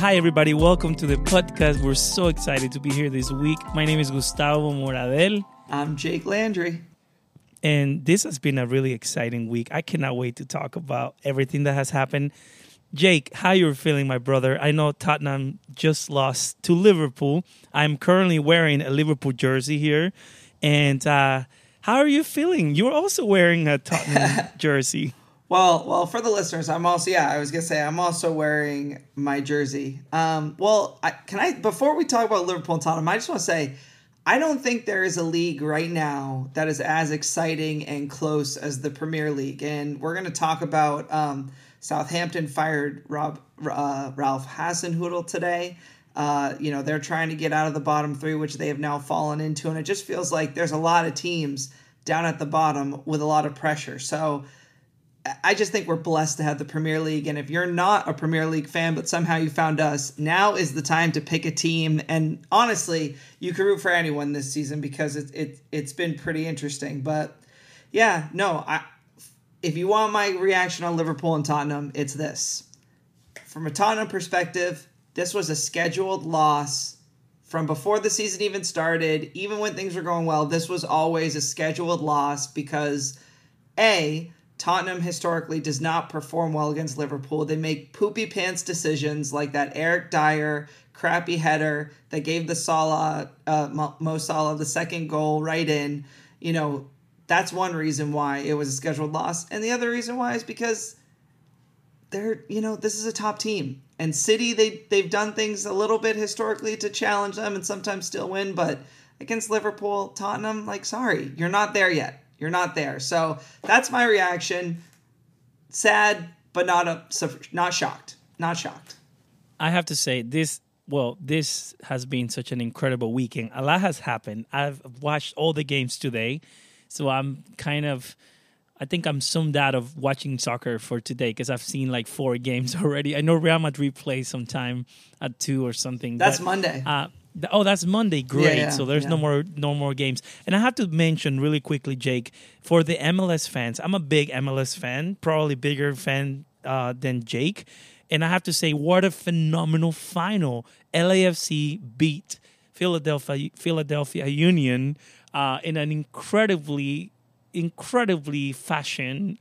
Hi, everybody. Welcome to the podcast. We're so excited to be here this week. My name is Gustavo Moradel. I'm Jake Landry. And this has been a really exciting week. I cannot wait to talk about everything that has happened. Jake, how you're feeling, my brother? I know Tottenham just lost to Liverpool. I'm currently wearing a Liverpool jersey here. And how are you feeling? You're also wearing a Tottenham jersey. Well, for the listeners, I'm also, I'm also wearing my jersey. Before we talk about Liverpool and Tottenham, I just want to say, I don't think there is a league right now that is as exciting and close as the Premier League. And we're going to talk about Southampton fired Ralph Hasenhüttl today. They're trying to get out of the bottom three, which they have now fallen into. And it just feels like there's a lot of teams down at the bottom with a lot of pressure. So I just think we're blessed to have the Premier League, and if you're not a Premier League fan but somehow you found us, now is the time to pick a team, and honestly, you can root for anyone this season because it's been pretty interesting. But yeah, no, if you want my reaction on Liverpool and Tottenham, it's this. From a Tottenham perspective, this was a scheduled loss from before the season even started. Even when things were going well, this was always a scheduled loss because A, Tottenham historically does not perform well against Liverpool. They make poopy pants decisions like that Eric Dyer crappy header that gave the Mo Salah the second goal right in. You know, that's one reason why it was a scheduled loss. And the other reason why is because they're, you know, this is a top team. And City, they've done things a little bit historically to challenge them and sometimes still win. But against Liverpool, Tottenham, like, sorry, you're not there yet. You're not there. So that's my reaction. Sad, but not shocked. Not shocked. I have to say, this has been such an incredible weekend. A lot has happened. I've watched all the games today. So I think I'm zoomed out of watching soccer for today because I've seen like 4 games already. I know Real Madrid plays sometime at 2 or something. That's Monday. That's Monday. Great. Yeah. So there's no more games. And I have to mention really quickly, Jake, for the MLS fans, I'm a big MLS fan, probably bigger fan than Jake. And I have to say, what a phenomenal final. LAFC beat Philadelphia Union in an incredibly fashion.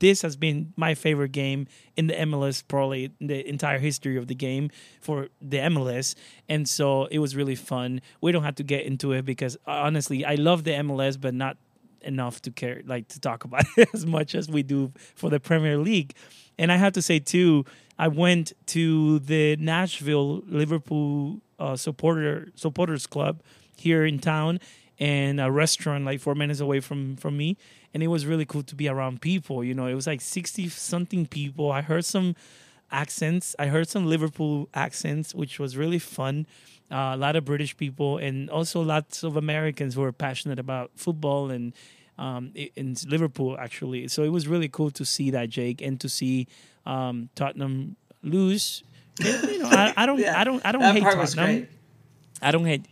This has been my favorite game in the MLS, probably in the entire history of the game for the MLS. And so it was really fun. We don't have to get into it because honestly, I love the MLS, but not enough to care, like to talk about it as much as we do for the Premier League. And I have to say too, I went to the Nashville Liverpool supporters club here in town, and a restaurant like 4 minutes away from me. And it was really cool to be around people. You know, it was like 60-something people. I heard some accents. I heard some Liverpool accents, which was really fun. A lot of British people and also lots of Americans who are passionate about football and in Liverpool, actually. So it was really cool to see that, Jake, and to see Tottenham lose. You know, I don't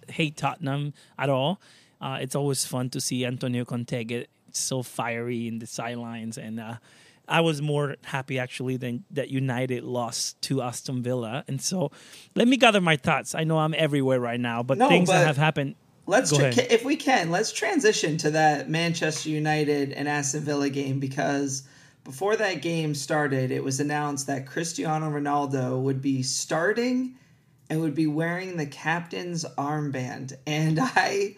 hate Tottenham at all. It's always fun to see Antonio Conte get so fiery in the sidelines. And I was more happy, actually, than that United lost to Aston Villa. And so let me gather my thoughts. I know I'm everywhere right now, but that have happened. If we can, let's transition to that Manchester United and Aston Villa game, because before that game started, it was announced that Cristiano Ronaldo would be starting and would be wearing the captain's armband. And I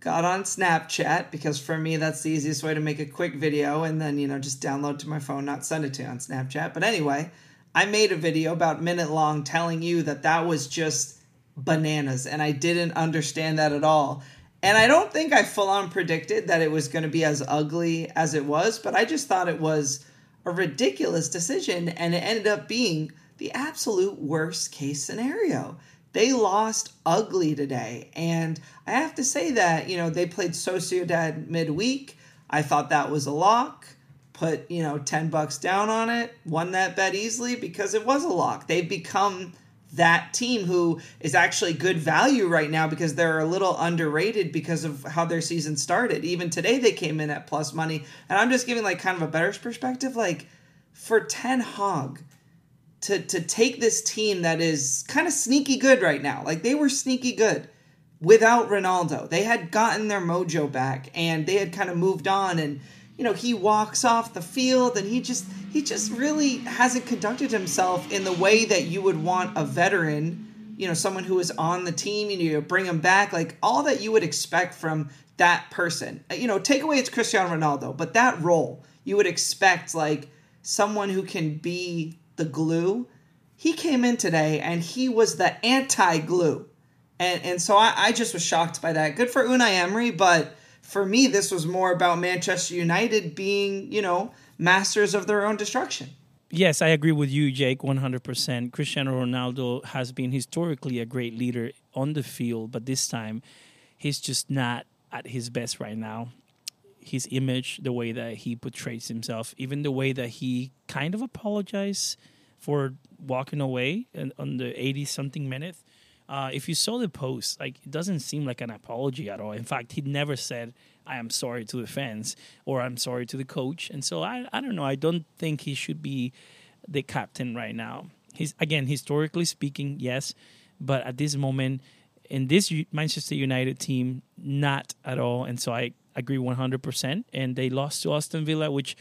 got on Snapchat because for me that's the easiest way to make a quick video and then, you know, just download to my phone, not send it to you on Snapchat. But anyway, I made a video about a minute long telling you that was just bananas and I didn't understand that at all. And I don't think I full on predicted that it was going to be as ugly as it was, but I just thought it was a ridiculous decision and it ended up being the absolute worst case scenario. They lost ugly today. And I have to say that, you know, they played Sociedad midweek. I thought that was a lock. Put, you know, $10 down on it. Won that bet easily because it was a lock. They've become that team who is actually good value right now because they're a little underrated because of how their season started. Even today they came in at plus money. And I'm just giving like kind of a better perspective. Like for Ten Hag to take this team that is kind of sneaky good right now. Like, they were sneaky good without Ronaldo. They had gotten their mojo back, and they had kind of moved on, and, you know, he walks off the field, and he just really hasn't conducted himself in the way that you would want a veteran, you know, someone who is on the team, you know, bring him back, like all that you would expect from that person. You know, take away it's Cristiano Ronaldo, but that role, you would expect like someone who can be the glue. He came in today and he was the anti-glue. And so I just was shocked by that. Good for Unai Emery, but for me, this was more about Manchester United being, you know, masters of their own destruction. Yes, I agree with you, Jake, 100%. Cristiano Ronaldo has been historically a great leader on the field, but this time he's just not at his best right now. His image, the way that he portrays himself, even the way that he kind of apologized for walking away on the 80-something minute. If you saw the post, like, it doesn't seem like an apology at all. In fact, he never said, I am sorry to the fans or I'm sorry to the coach. And so I don't know. I don't think he should be the captain right now. He's, again, historically speaking, yes. But at this moment, in this Manchester United team, not at all. And so I agree 100%. And they lost to Aston Villa, which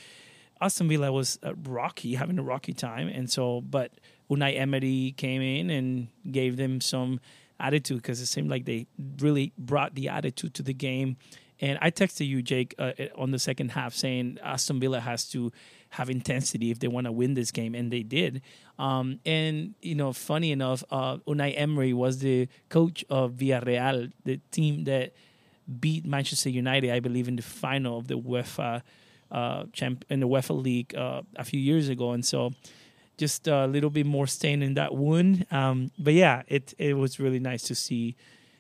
Aston Villa was having a rocky time. And so, but Unai Emery came in and gave them some attitude, because it seemed like they really brought the attitude to the game. And I texted you, Jake, on the second half saying Aston Villa has to have intensity if they want to win this game, and they did. And, you know, funny enough, Unai Emery was the coach of Villarreal, the team that beat Manchester United, I believe, in the final of the UEFA League a few years ago. And so just a little bit more stain in that wound. But yeah, it was really nice to see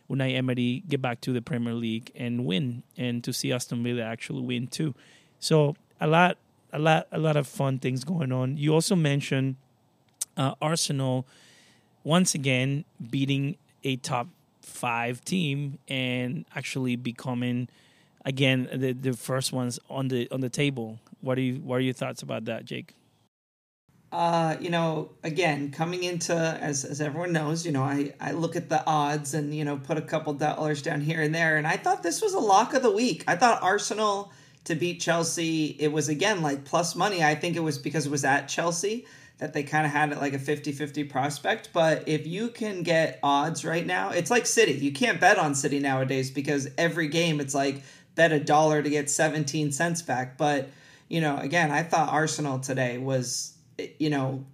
Unai Emery get back to the Premier League and win, and to see Aston Villa actually win too. So a lot of fun things going on. You also mentioned Arsenal once again beating a top 5 team and actually becoming again the first ones on the table. What are your thoughts about that, Jake? You know, again, coming into, as everyone knows, you know, I look at the odds and, you know, put a couple dollars down here and there. And I thought this was a lock of the week. I thought Arsenal to beat Chelsea, it was, again, like plus money. I think it was because it was at Chelsea that they kind of had it like a 50-50 prospect. But if you can get odds right now, it's like City. You can't bet on City nowadays because every game it's like bet $1 to get 17 cents back. But, you know, again, I thought Arsenal today was, you know,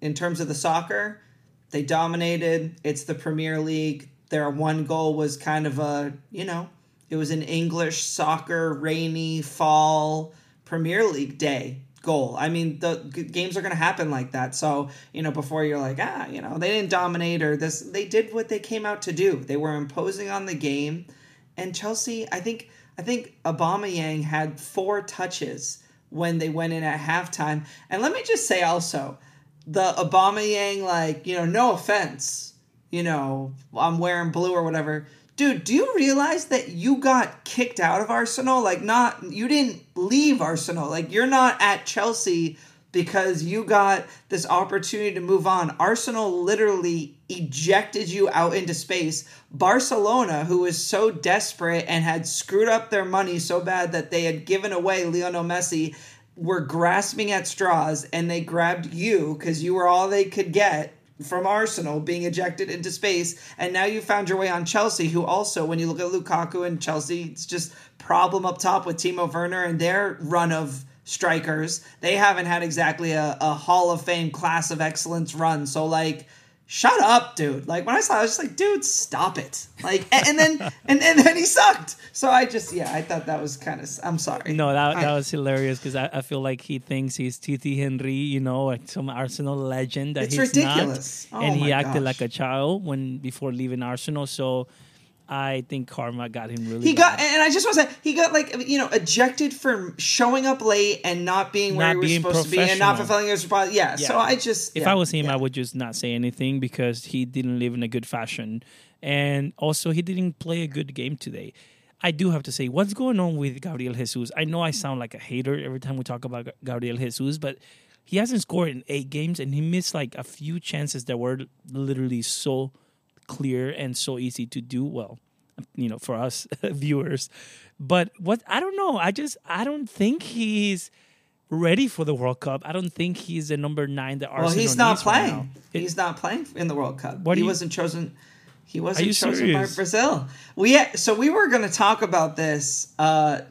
in terms of the soccer, they dominated. It's the Premier League. Their one goal was kind of a, you know, it was an English soccer, rainy fall Premier League day goal. I mean, the games are going to happen like that. So, you know, before you're like, you know, they didn't dominate or this, they did what they came out to do. They were imposing on the game. And Chelsea, I think Aubameyang had 4 touches when they went in at halftime. And let me just say also, the Aubameyang, like, you know, no offense, you know, I'm wearing blue or whatever. Dude, do you realize that you got kicked out of Arsenal? Like, you didn't leave Arsenal. Like, you're not at Chelsea because you got this opportunity to move on. Arsenal literally ejected you out into space. Barcelona, who was so desperate and had screwed up their money so bad that they had given away Lionel Messi, were grasping at straws, and they grabbed you because you were all they could get from Arsenal being ejected into space. And now you found your way on Chelsea, who also, when you look at Lukaku and Chelsea, it's just problem up top with Timo Werner and their run of strikers. They haven't had exactly a Hall of Fame class of excellence run. So, like, shut up, dude. Like, when I saw it, I was just like, dude, stop it. Like, and then he sucked. So I thought that was kind of, I'm sorry. No, that was hilarious, because I feel like he thinks he's Titi Henry, you know, like some Arsenal legend that it's he's ridiculous. Not. Oh, and he acted like a child before leaving Arsenal. So I think karma got him really. He bad. Got, and I just want to say, he got, like, you know, ejected for showing up late and not being where he was supposed to be and not fulfilling his responsibility. Yeah. So I just, if I was him, I would just not say anything, because he didn't live in a good fashion, and also he didn't play a good game today. I do have to say, what's going on with Gabriel Jesus? I know I sound like a hater every time we talk about Gabriel Jesus, but He hasn't scored in 8 games, and he missed like a few chances that were literally so clear and so easy to do well, you know, for us viewers. But what I don't know, I don't think he's ready for the World Cup. I don't think he's the number 9 that Arsenal. Well, he's not playing. Right, he's not playing in the World Cup. He wasn't chosen. He wasn't chosen by Brazil. So we were going to talk about this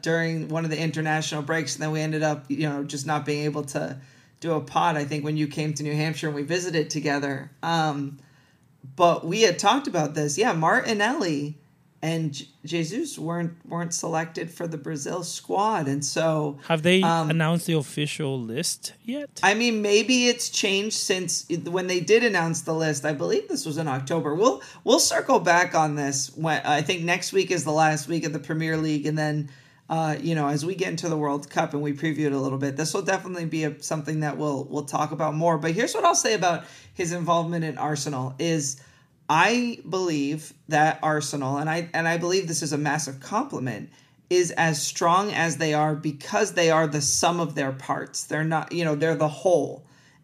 during one of the international breaks, and then we ended up, you know, just not being able to do a pod, I think, when you came to New Hampshire and we visited together. But we had talked about this. Yeah, Martinelli and Jesus weren't selected for the Brazil squad. And so have they announced the official list yet? I mean, maybe it's changed since when they did announce the list. I believe this was in October. We'll circle back on this. When I think next week is the last week of the Premier League, and then you know, as we get into the World Cup and we preview it a little bit, this will definitely be something that we'll talk about more. But here's what I'll say about his involvement in Arsenal is, I believe that Arsenal, and I believe this is a massive compliment, is as strong as they are because they are the sum of their parts. They're not, you know, they're the whole.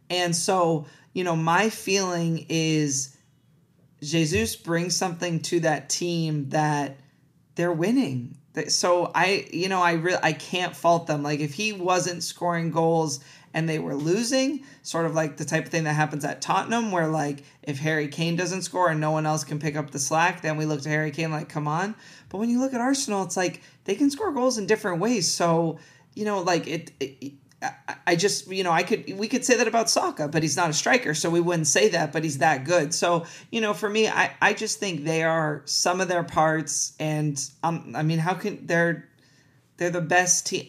And so, you know, my feeling is Jesus brings something to that team that they're winning. So I can't fault them. Like if he wasn't scoring goals and they were losing, sort of like the type of thing that happens at Tottenham, where like if Harry Kane doesn't score and no one else can pick up the slack, then we look to Harry Kane like, come on. But when you look at Arsenal, it's like they can score goals in different ways. So, you know, like we could say that about Saka, but he's not a striker, so we wouldn't say that, but he's that good. So, you know, for me, I just think they are some of their parts, and I mean, how can they're the best team.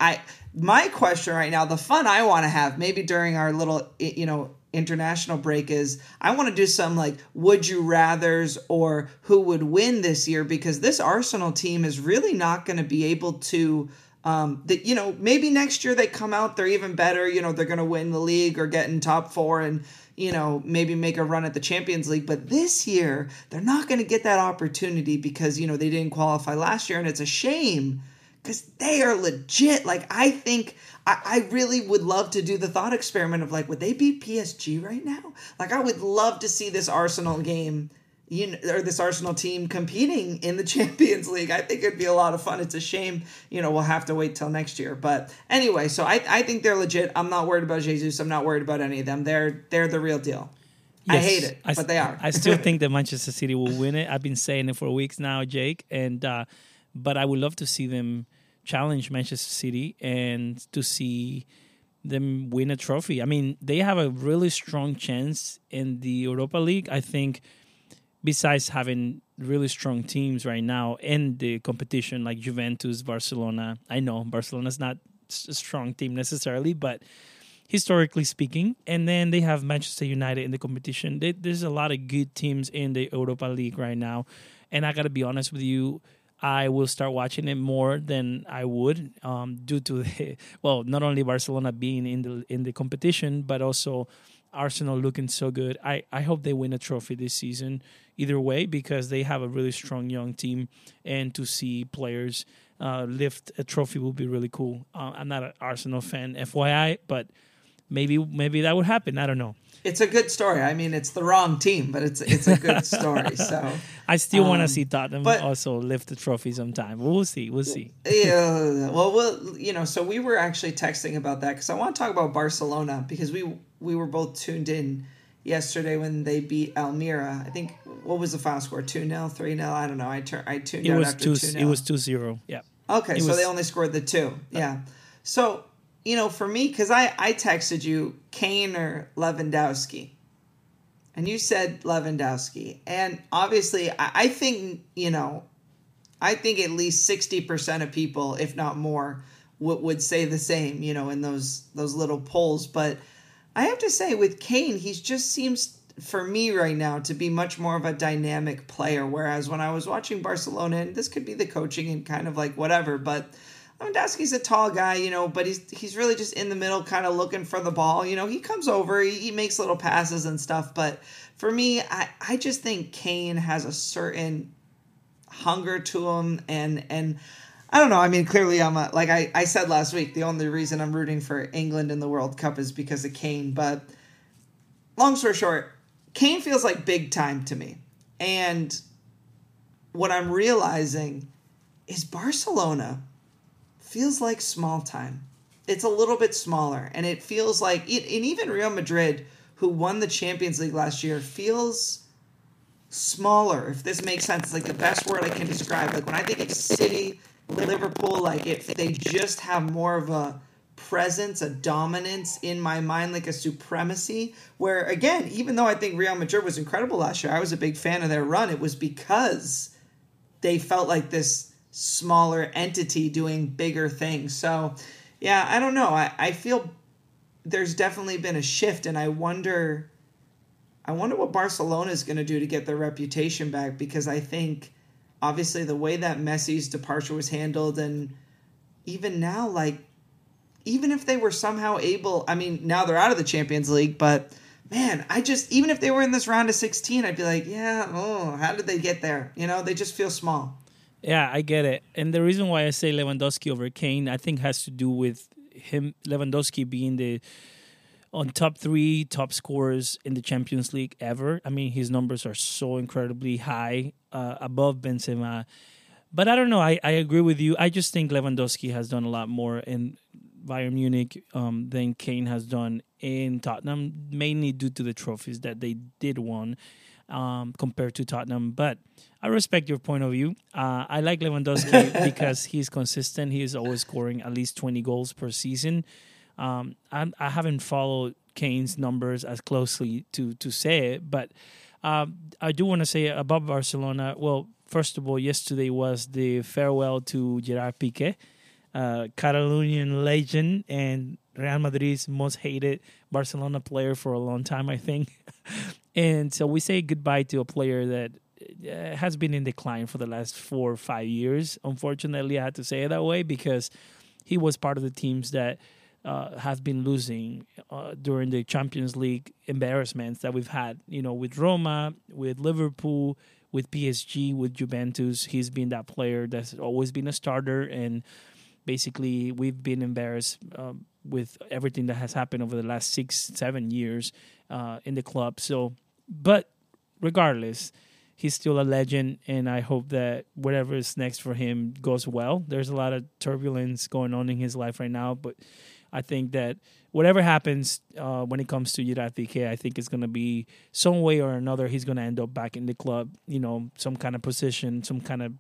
My question right now, the fun I want to have, maybe during our little, you know, international break, is I want to do some like would you rathers or who would win this year, because this Arsenal team is really not going to be able to, you know, maybe next year they come out, they're even better, you know, they're going to win the league or get in top 4 and, you know, maybe make a run at the Champions League. But this year, they're not going to get that opportunity because, you know, they didn't qualify last year, and it's a shame. Because they are legit. Like, I think I really would love to do the thought experiment of, like, would they beat PSG right now? Like, I would love to see this Arsenal game, you know, or this Arsenal team competing in the Champions League. I think it'd be a lot of fun. It's a shame, you know, we'll have to wait till next year. But anyway, so I think they're legit. I'm not worried about Jesus. I'm not worried about any of them. They're the real deal. Yes, I hate it, but they are. I still think that Manchester City will win it. I've been saying it for weeks now, Jake. And but I would love to see them challenge Manchester City and to see them win a trophy. I mean, they have a really strong chance in the Europa League. I think besides having really strong teams right now in the competition like Juventus, Barcelona. I know Barcelona's not a strong team necessarily, but historically speaking. And then they have Manchester United in the competition. There's a lot of good teams in the Europa League right now. And I got to be honest with you, I will start watching it more than I would due to not only Barcelona being in the competition, but also Arsenal looking so good. I hope they win a trophy this season either way, because they have a really strong young team, and to see players lift a trophy will be really cool. I'm not an Arsenal fan, FYI, but maybe that would happen. I don't know. It's a good story. I mean, it's the wrong team, but it's a good story. So I still want to see Tottenham also lift the trophy sometime. We'll see. Yeah. Well, you know, so we were actually texting about that because I want to talk about Barcelona, because we were both tuned in yesterday when they beat Almira. I think, what was the final score? 2-0, 3-0? I don't know. I tuned in after 2-0. It was 2-0. Yeah. Okay, they only scored the 2. Yeah. So, you know, for me, because I texted you Kane or Lewandowski, and you said Lewandowski. And obviously, I think, you know, I think at least 60% of people, if not more, would say the same, you know, in those little polls. But I have to say with Kane, he just seems for me right now to be much more of a dynamic player. Whereas when I was watching Barcelona, and this could be the coaching and kind of like whatever, but Lewandowski's a tall guy, you know, but he's really just in the middle, kind of looking for the ball. You know, he comes over, he makes little passes and stuff. But for me, I just think Kane has a certain hunger to him, and I don't know. I mean, clearly I'm a, like I said last week, the only reason I'm rooting for England in the World Cup is because of Kane. But long story short, Kane feels like big time to me. And what I'm realizing is Barcelona feels like small time. It's a little bit smaller. And it feels like, and even Real Madrid, who won the Champions League last year, feels smaller, if this makes sense. It's like the best word I can describe. Like when I think of City, Liverpool, like if they just have more of a presence, a dominance in my mind, like a supremacy, where again, even though I think Real Madrid was incredible last year, I was a big fan of their run. It was because they felt like this smaller entity doing bigger things. So yeah, I don't know. I feel there's definitely been a shift, and I wonder what Barcelona is going to do to get their reputation back, because I think obviously the way that Messi's departure was handled, and even now, like, even if they were somehow able, I mean, now they're out of the Champions League, but man, even if they were in this round of 16, I'd be like, yeah, oh, how did they get there? You know, they just feel small. Yeah, I get it. And the reason why I say Lewandowski over Kane, I think has to do with him, Lewandowski being on top three top scorers in the Champions League ever. I mean, his numbers are so incredibly high, above Benzema. But I don't know. I agree with you. I just think Lewandowski has done a lot more in Bayern Munich than Kane has done in Tottenham, mainly due to the trophies that they did won compared to Tottenham. But I respect your point of view. I like Lewandowski because he's consistent. He is always scoring at least 20 goals per season. I haven't followed Kane's numbers as closely to say it, but I do want to say about Barcelona, well, first of all, yesterday was the farewell to Gerard Piqué, Catalonian legend and Real Madrid's most hated Barcelona player for a long time, I think. And so we say goodbye to a player that has been in decline for the last 4 or 5 years. Unfortunately, I had to say it that way because he was part of the teams that have been losing during the Champions League embarrassments that we've had, you know, with Roma, with Liverpool, with PSG, with Juventus. He's been that player that's always been a starter, and basically we've been embarrassed with everything that has happened over the last 6-7 years in the club. So, but regardless, he's still a legend, and I hope that whatever is next for him goes well. There's a lot of turbulence going on in his life right now, but I think that whatever happens when it comes to Gerard Piqué, I think it's going to be some way or another he's going to end up back in the club, you know, some kind of position, some kind of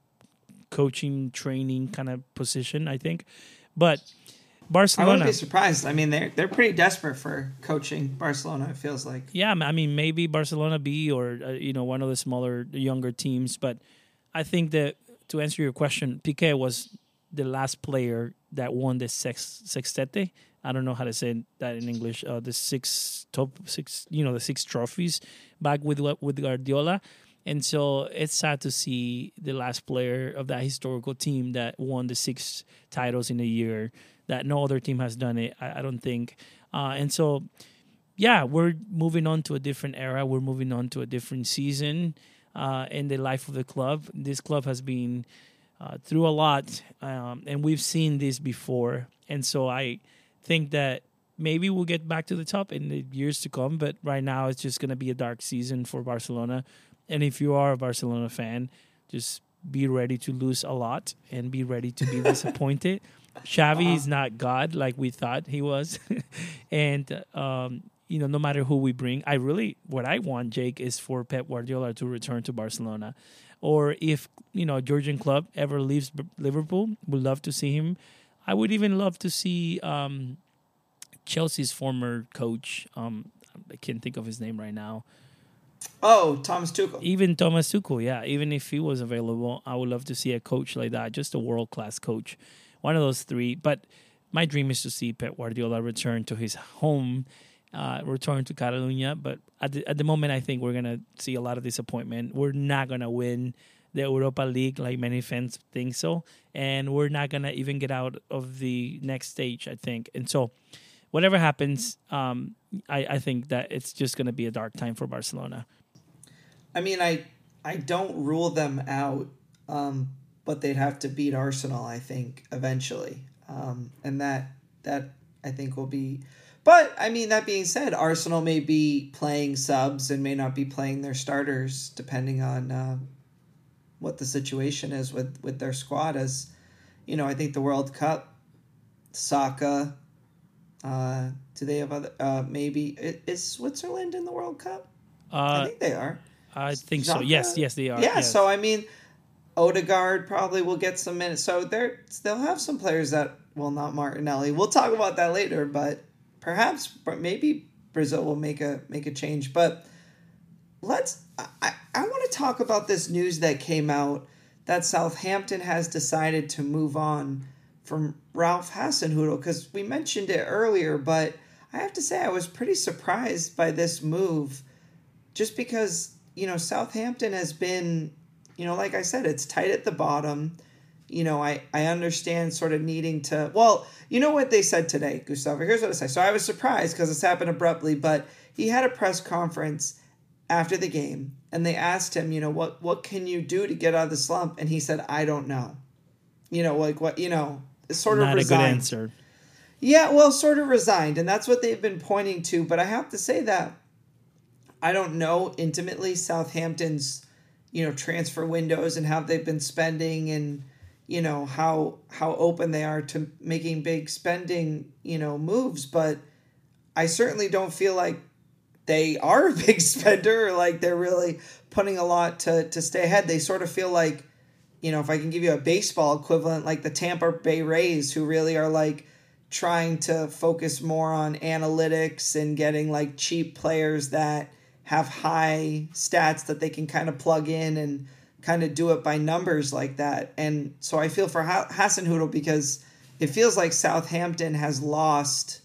coaching, training kind of position, I think. But Barcelona, I wouldn't be surprised. I mean, they're pretty desperate for coaching Barcelona, it feels like. Yeah, I mean, maybe Barcelona B or, you know, one of the smaller, younger teams. But I think that, to answer your question, Piqué was the last player that won the sextete. I don't know how to say that in English. The six trophies back with Guardiola, and so it's sad to see the last player of that historical team that won the 6 titles in a year that no other team has done it. I don't think, and so yeah, we're moving on to a different era. We're moving on to a different season in the life of the club. This club has been through a lot, and we've seen this before. And so I think that maybe we'll get back to the top in the years to come, but right now it's just going to be a dark season for Barcelona. And if you are a Barcelona fan, just be ready to lose a lot and be ready to be disappointed. Xavi is not God like we thought he was. And, you know, no matter who we bring, what I want, Jake, is for Pep Guardiola to return to Barcelona. Or if, you know, Jurgen Klopp ever leaves Liverpool, would love to see him. I would even love to see Chelsea's former coach. I can't think of his name right now. Oh, Thomas Tuchel. Even Thomas Tuchel, yeah. Even if he was available, I would love to see a coach like that, just a world-class coach. One of those three. But my dream is to see Pep Guardiola return to his home, return to Catalonia, but at the moment I think we're going to see a lot of disappointment. We're not going to win the Europa League like many fans think so, and we're not going to even get out of the next stage, I think. And so whatever happens, I think that it's just going to be a dark time for Barcelona. I mean, I don't rule them out, but they'd have to beat Arsenal, I think, eventually. And that I think will be... But, I mean, that being said, Arsenal may be playing subs and may not be playing their starters, depending on what the situation is with their squad. As, you know, I think the World Cup, Saka, do they have other... maybe... Is Switzerland in the World Cup? I think they are. I think Saka? So. Yes, they are. Yeah, yes. So, I mean, Odegaard probably will get some minutes. So, they'll have some players that... Well, not Martinelli. We'll talk about that later, but... Maybe Brazil will make a change, but I want to talk about this news that came out that Southampton has decided to move on from Ralph Hasenhüttl, because we mentioned it earlier, but I have to say I was pretty surprised by this move, just because, you know, Southampton has been, you know, like I said, it's tight at the bottom. You know, I understand sort of needing to... Well, you know what they said today, Gustavo? Here's what I say. So I was surprised because this happened abruptly, but he had a press conference after the game, and they asked him, you know, what can you do to get out of the slump? And he said, I don't know. You know, like what, you know, sort of resigned. Not a good answer. Yeah, well, sort of resigned, and that's what they've been pointing to. But I have to say that I don't know intimately Southampton's, you know, transfer windows and how they've been spending, and... you know, how open they are to making big spending, you know, moves. But I certainly don't feel like they are a big spender, or like they're really putting a lot to stay ahead. They sort of feel like, you know, if I can give you a baseball equivalent, like the Tampa Bay Rays, who really are like trying to focus more on analytics and getting like cheap players that have high stats that they can kind of plug in and kind of do it by numbers like that. And so I feel for Hasenhüttl, because it feels like Southampton has lost,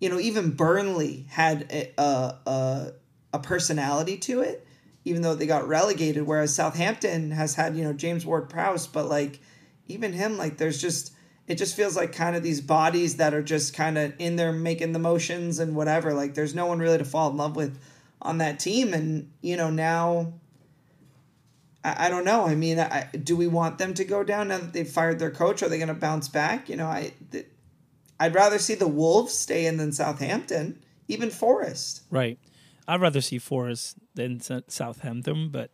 you know, even Burnley had a personality to it, even though they got relegated, whereas Southampton has had, you know, James Ward-Prowse, but like even him, like there's just, it just feels like kind of these bodies that are just kind of in there making the motions and whatever, like there's no one really to fall in love with on that team. And, you know, now... I don't know. I mean, do we want them to go down now that they've fired their coach? Are they going to bounce back? You know, I'd rather see the Wolves stay in than Southampton, even Forest. Right. I'd rather see Forest than Southampton, but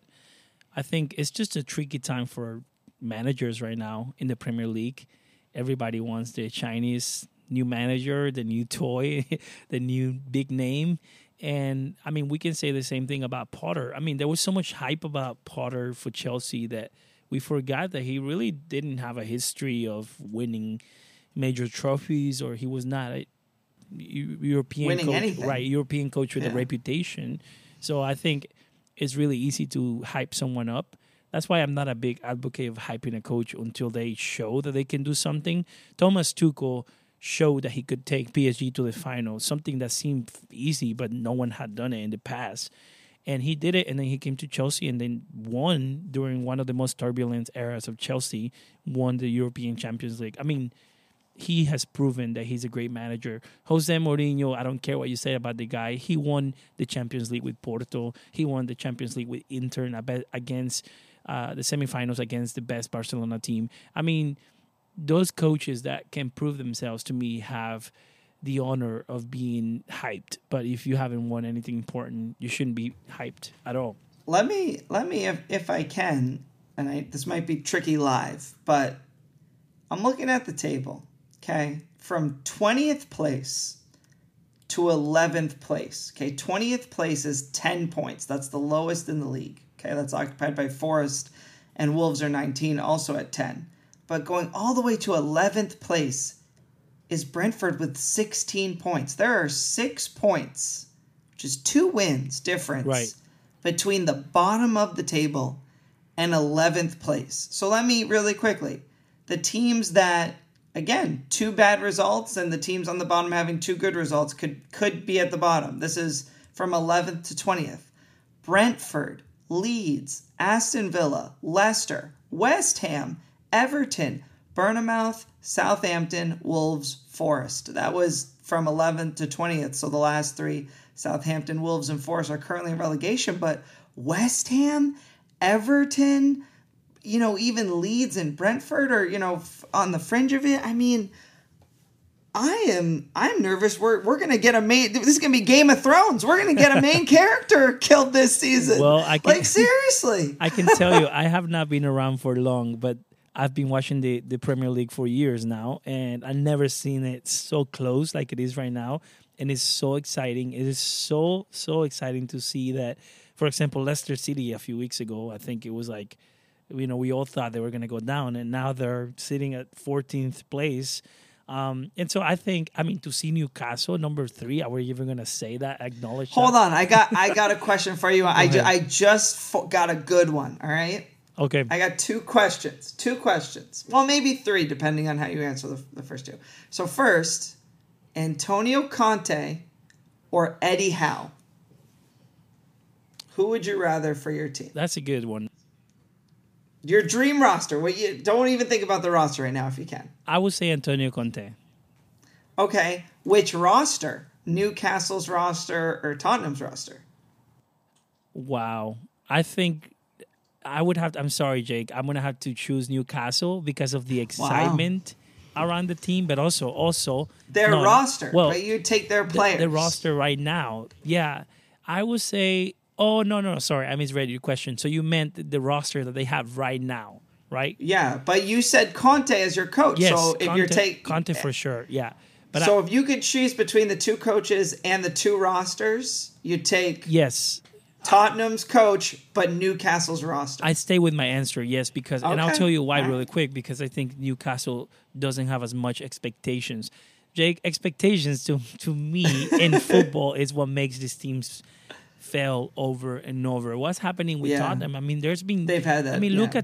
I think it's just a tricky time for managers right now in the Premier League. Everybody wants the Chinese new manager, the new toy, the new big name. And, I mean, we can say the same thing about Potter. I mean, there was so much hype about Potter for Chelsea that we forgot that he really didn't have a history of winning major trophies, or he was not a European coach. Anything. Right, European coach with a reputation. So I think it's really easy to hype someone up. That's why I'm not a big advocate of hyping a coach until they show that they can do something. Thomas Tuchel showed that he could take PSG to the final, something that seemed easy, but no one had done it in the past. And he did it, and then he came to Chelsea and then won during one of the most turbulent eras of Chelsea, won the European Champions League. I mean, he has proven that he's a great manager. Jose Mourinho, I don't care what you say about the guy, he won the Champions League with Porto. He won the Champions League with Inter against the semifinals against the best Barcelona team. I mean, those coaches that can prove themselves, to me, have the honor of being hyped. But if you haven't won anything important, you shouldn't be hyped at all. Let me, if I can, and this might be tricky live, but I'm looking at the table, okay? From 20th place to 11th place, okay? 20th place is 10 points. That's the lowest in the league, okay? That's occupied by Forest, and Wolves are 19, also at 10. But going all the way to 11th place is Brentford with 16 points. There are 6 points, which is 2 wins difference, right, between the bottom of the table and 11th place. So let me really quickly, the teams that, again, 2 bad results and the teams on the bottom having 2 good results could be at the bottom. This is from 11th to 20th. Brentford, Leeds, Aston Villa, Leicester, West Ham, Everton, Bournemouth, Southampton, Wolves, Forest. That was from 11th to 20th. So the last 3, Southampton, Wolves, and Forest, are currently in relegation. But West Ham, Everton, you know, even Leeds and Brentford are, you know, on the fringe of it. I mean, I'm nervous. We're going to get a main, this is going to be Game of Thrones. We're going to get a main character killed this season. Well, I can, like, seriously. I can tell you, I have not been around for long, but I've been watching the Premier League for years now, and I've never seen it so close like it is right now. And it's so exciting. It is so, so exciting to see that, for example, Leicester City a few weeks ago, I think it was like, you know, we all thought they were going to go down, and now they're sitting at 14th place. And so I think, I mean, to see Newcastle number 3, are we even going to say that? Acknowledge? Hold that? On, I got a question for you. I just got a good one. All right. Okay. I got two questions. Well, maybe 3, depending on how you answer the first 2. So first, Antonio Conte or Eddie Howe? Who would you rather for your team? That's a good one. Your dream roster. What you don't even think about the roster right now if you can. I would say Antonio Conte. Okay. Which roster? Newcastle's roster or Tottenham's roster? Wow. I think I would have to, I'm sorry, Jake. I'm going to have to choose Newcastle because of the excitement around the team, but also their roster. Well, but you take their players. The roster right now. Yeah. I would say... Oh, no, sorry. I misread your question. So you meant the roster that they have right now, right? Yeah, but you said Conte as your coach. Yes, so if you're taking Conte for sure, yeah. But so if you could choose between the 2 coaches and the 2 rosters, you take Tottenham's coach but Newcastle's roster. I'd stay with my answer, yes, because and I'll tell you why really quick, because I think Newcastle doesn't have as much expectations. Jake, expectations to me in football is what makes these teams fail over and over. What's happening with Tottenham? I mean, they've had that. I mean, look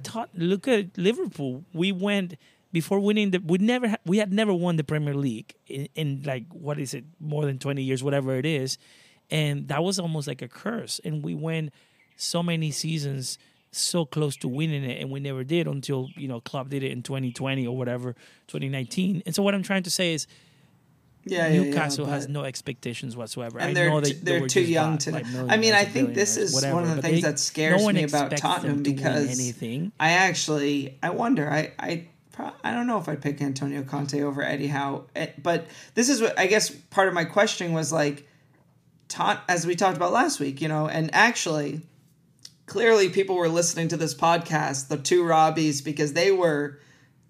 at Liverpool. We went before winning we had never won the Premier League in like, what is it, more than 20 years, whatever it is, and that was almost like a curse. And we went so many seasons so close to winning it, and we never did until, you know, Klopp did it in 2020 or whatever, 2019. And so what I'm trying to say is. Yeah, Newcastle has no expectations whatsoever. And I know they're too young to. Like, I mean, I think this is one of the things that scares me about Tottenham, because I wonder. I don't know if I'd pick Antonio Conte over Eddie Howe, but this is what I guess part of my questioning was like, as we talked about last week, you know, and actually, clearly people were listening to this podcast, the two Robbies, because they were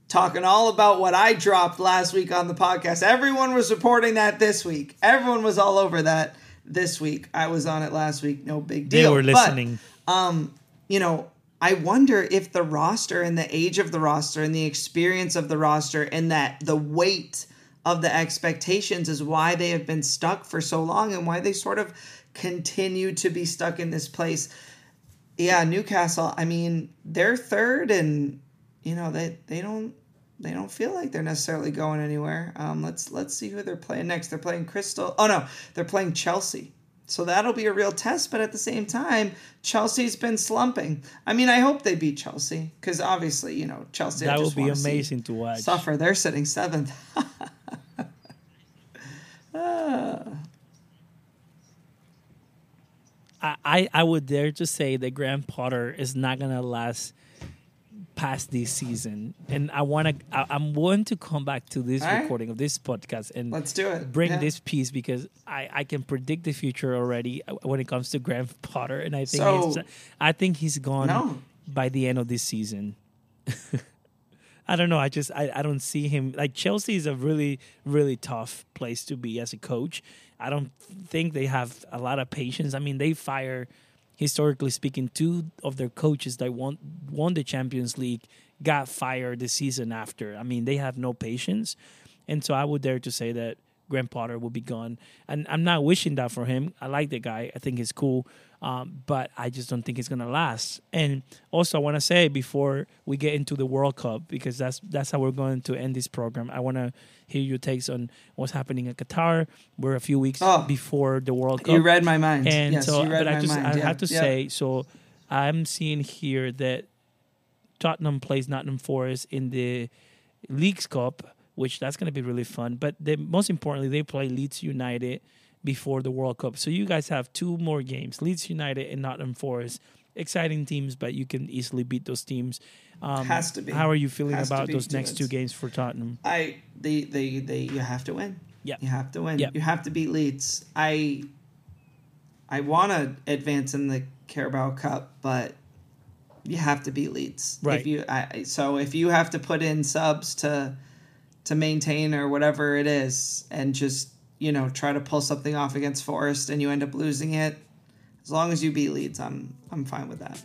talking all about what I dropped last week on the podcast. Everyone was reporting that this week. Everyone was all over that this week. I was on it last week. No big deal. They were listening. But, you know, I wonder if the roster and the age of the roster and the experience of the roster and that the weight of the expectations is why they have been stuck for so long and why they sort of continue to be stuck in this place. Yeah, Newcastle, I mean, they're 3rd and... You know, they don't feel like they're necessarily going anywhere. Let's see who they're playing next. They're playing they're playing Chelsea. So that'll be a real test. But at the same time, Chelsea's been slumping. I mean, I hope they beat Chelsea because obviously, you know, Chelsea. That would be amazing to watch. Suffer. They're sitting 7th. I would dare to say that Graham Potter is not gonna last past this season, and I'm willing to come back to this recording of this podcast and let's do it. Bring this piece, because I can predict the future already when it comes to Graham Potter, and I think he's gone by the end of this season. I don't know. I don't see him. Like, Chelsea is a really, really tough place to be as a coach. I don't think they have a lot of patience. I mean, they fire, historically speaking, 2 of their coaches that won the Champions League got fired the season after. I mean, they have no patience. And so I would dare to say that Graham Potter will be gone. And I'm not wishing that for him. I like the guy. I think he's cool. But I just don't think it's going to last. And also, I want to say, before we get into the World Cup, because that's how we're going to end this program, I want to hear your takes on what's happening in Qatar. We're a few weeks before the World Cup. You read my mind. And yes, so, you read my mind. I have to say, so I'm seeing here that Tottenham plays Nottingham Forest in the Leagues Cup, which that's going to be really fun. But most importantly, they play Leeds United before the World Cup. So you guys have 2 more games, Leeds United and Nottingham Forest, exciting teams, but you can easily beat those teams. Has to be. How are you feeling about those next two games for Tottenham? You have to win. Yeah, you have to win. Yep. You have to beat Leeds. I want to advance in the Carabao Cup, but you have to beat Leeds. Right. If you have to put in subs to maintain or whatever it is, and just try to pull something off against Forest, and you end up losing it. As long as you beat Leeds, I'm fine with that.